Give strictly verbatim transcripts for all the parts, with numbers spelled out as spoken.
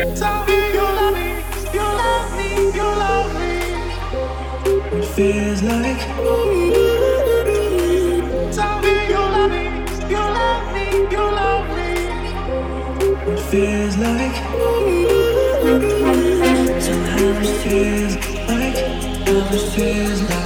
Tell me you love me, you love me, you love me. It feels like. Tell me you love me, you love me, you love me. It feels like. Sometimes it feels like. Sometimes it feels like.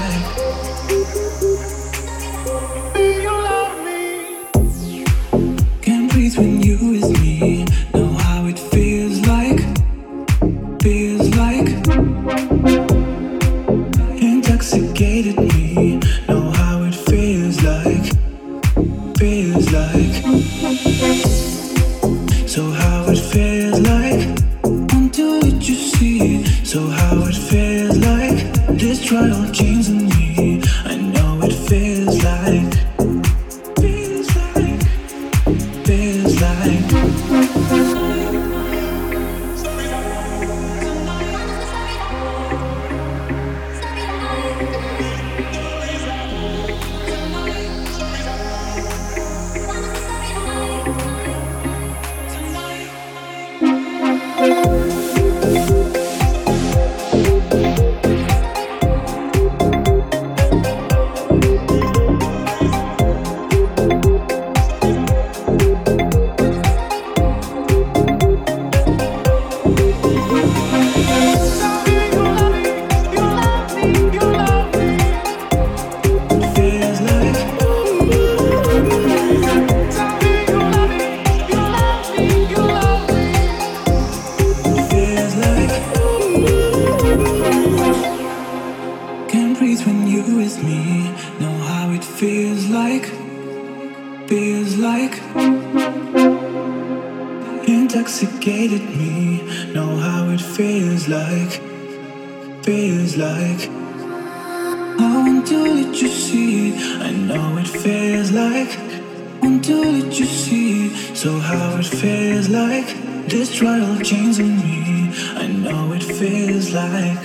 When you with me, know how it feels like, feels like. Intoxicated me, know how it feels like, feels like. So how it feels like, until it you see. So how it feels like, this trial changes in me. I know it feels like.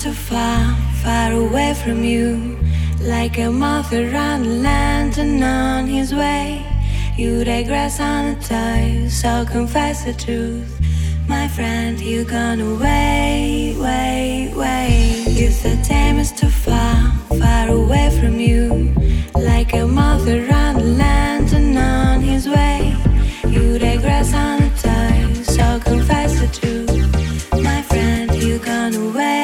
So far, far away from you, like a moth around the land and on his way. You digress on a toy, so confess the truth, my friend. You gone away, way, way. If the time is too far, far away from you, like a moth around the land and on his way. You digress on a toy, so confess the truth, my friend. You gone away.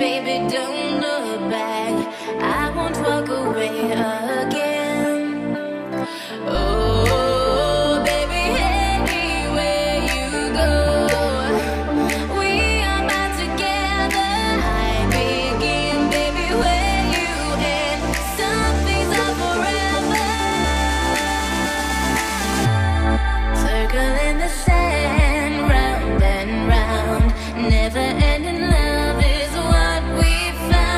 baby, don't look back. I won't walk away again. Oh, baby, anywhere you go, we are bound together. I begin, baby, where you end. Some things are forever. Circling the sand, round and round, never ending love is what we found.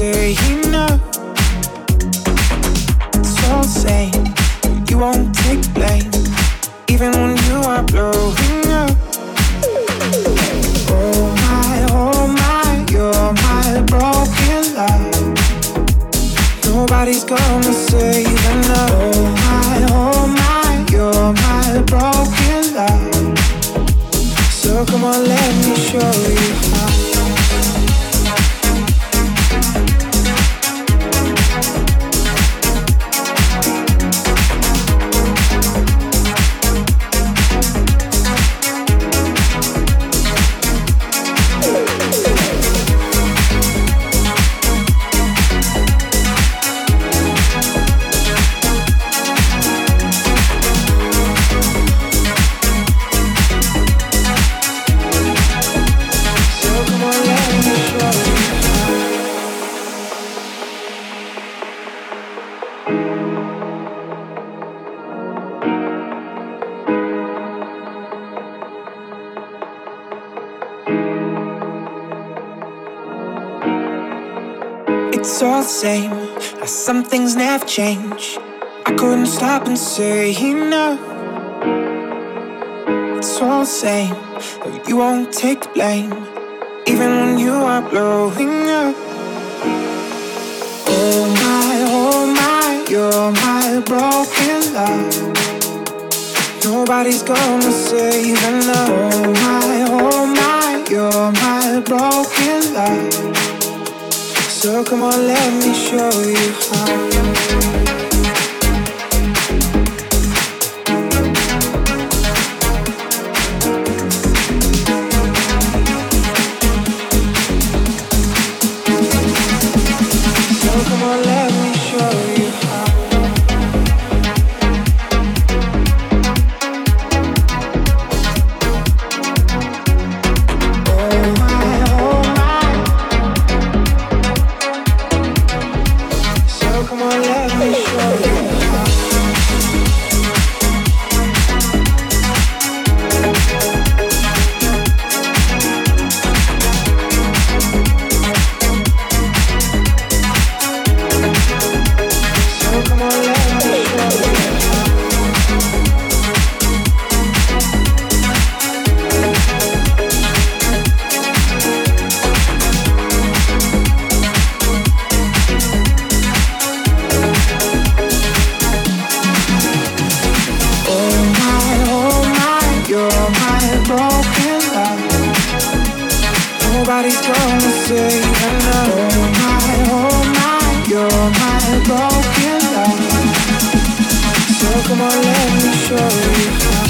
say no. So say you won't take blame, even when you are blowing up. Oh my, oh my, you're my broken love. Nobody's gonna save enough. Oh my, oh my, you're my broken love. So come on, let me show you how. It's all the same, as some things never change. I couldn't stop and say no. It's all the same, but you won't take blame, even when you are blowing up. Oh my, oh my, you're my broken love. Nobody's gonna save enough. Oh my, oh my, you're my broken love. So come on, let me show you how. Nobody's gonna save enough. Oh my, oh my, you're my broken love. So come on, let me show you how.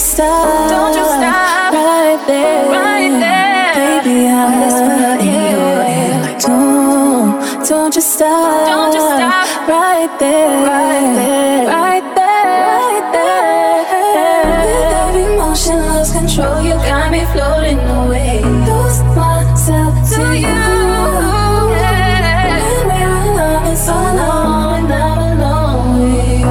just stop, don't just stop right there, right there. Baby, I'm whispered in your ear like don't, don't just stop, don't just stop right there, right there, right there, right there. With every motion, lose control, you got me floating away. Lose myself to you. When we're alone, it's so long and I'm alone with you.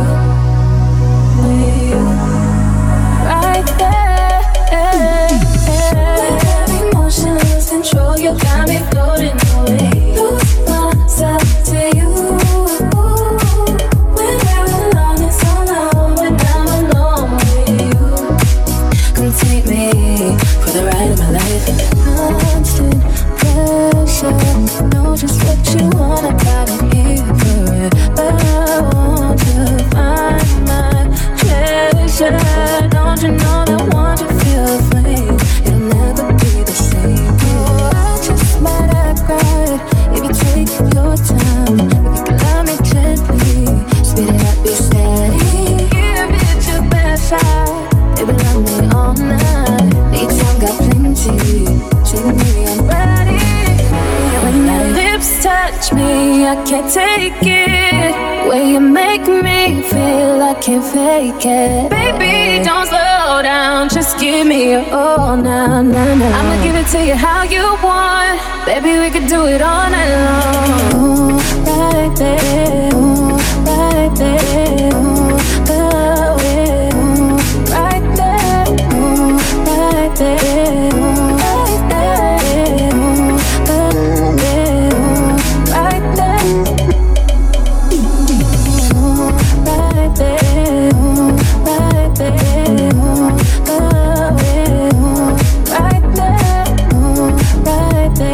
You got me floating away. Lose myself to you. When we're alone, it's so long when I'm alone with you. Come take me for the ride of my life. Constant pressure, know just what you want. I got it here for it. I want to find my treasure. Don't you know that once you feel the flame, it'll never be the same. If you take your time, if you love me gently, speed it up, be steady. Give it your best shot. Baby, love me all night. Need time, got plenty. Treat me, I'm ready. When your lips touch me, I can't take it. Way you make me feel, I can't fake it. Baby, don't slow down, just give me your all now, now, now. I'ma give it to you how you want. Baby, we could do it all night long. Ooh, right there, ooh, right there, ooh, the way. Ooh, right there, ooh, right there, ooh, right there, ooh, the way. Ooh, right there, ooh, right there, ooh, right there, ooh, the way. Ooh, right there, ooh, right there.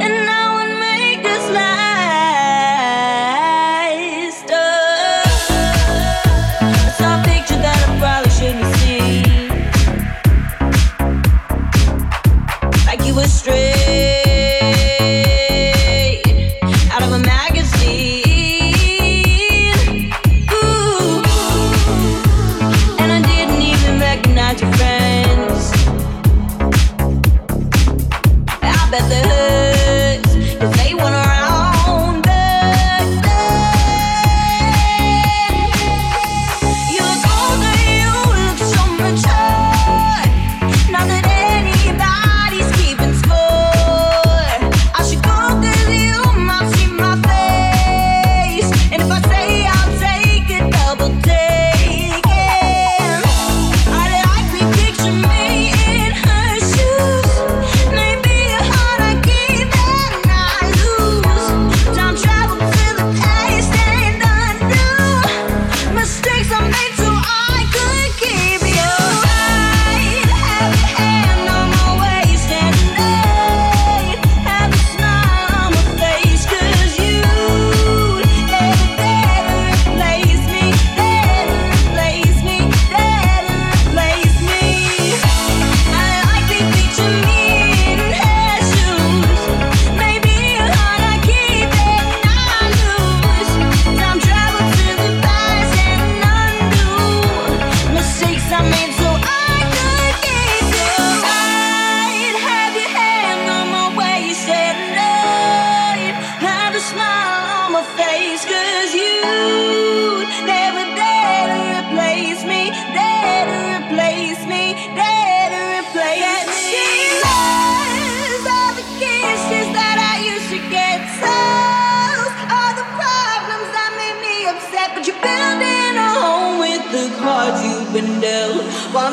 And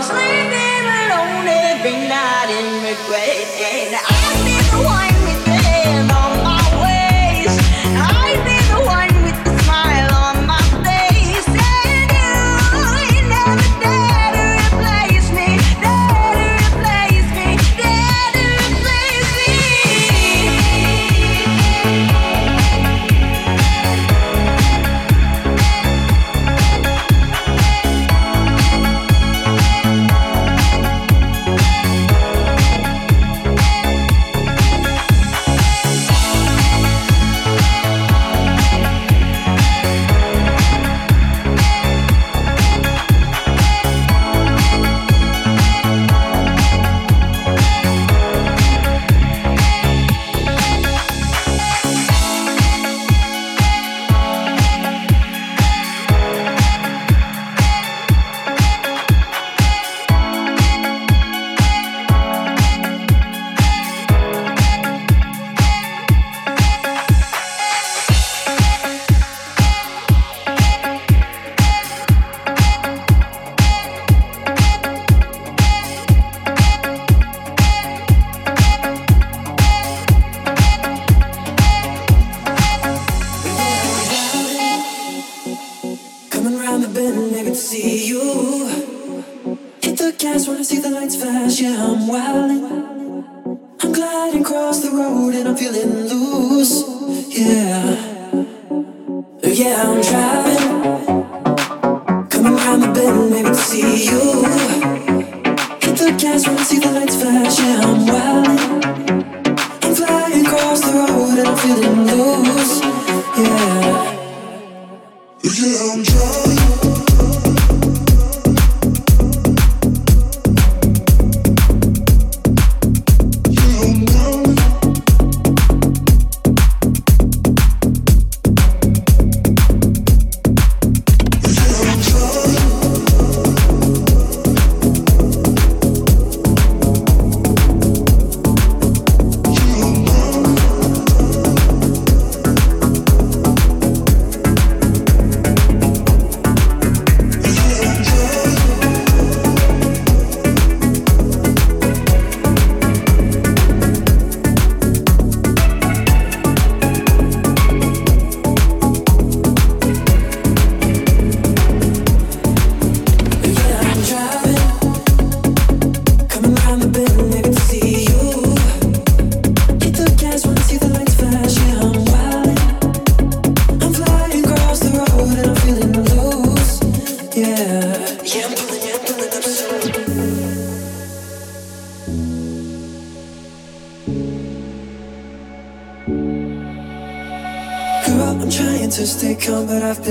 I'm sleeping alone every night in regret, and I'll be the one with the hair on my waist. I'll be the one with the smile on my face. And you, you never dare to replace me, dare to replace me, dare to replace me.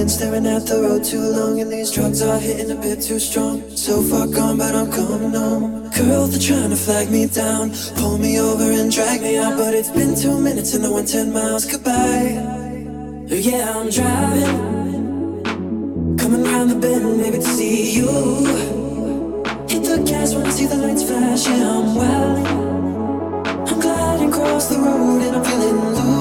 Staring at the road too long, and these drugs are hitting a bit too strong. So far gone, but I'm coming home. Girl, they're trying to flag me down, pull me over and drag me out, but it's been two minutes and I went ten miles. Goodbye. Yeah, I'm driving, coming round the bend, maybe to see you. Hit the gas when I see the lights flash. Yeah, I'm wilding, I'm gliding across the road and I'm feeling loose.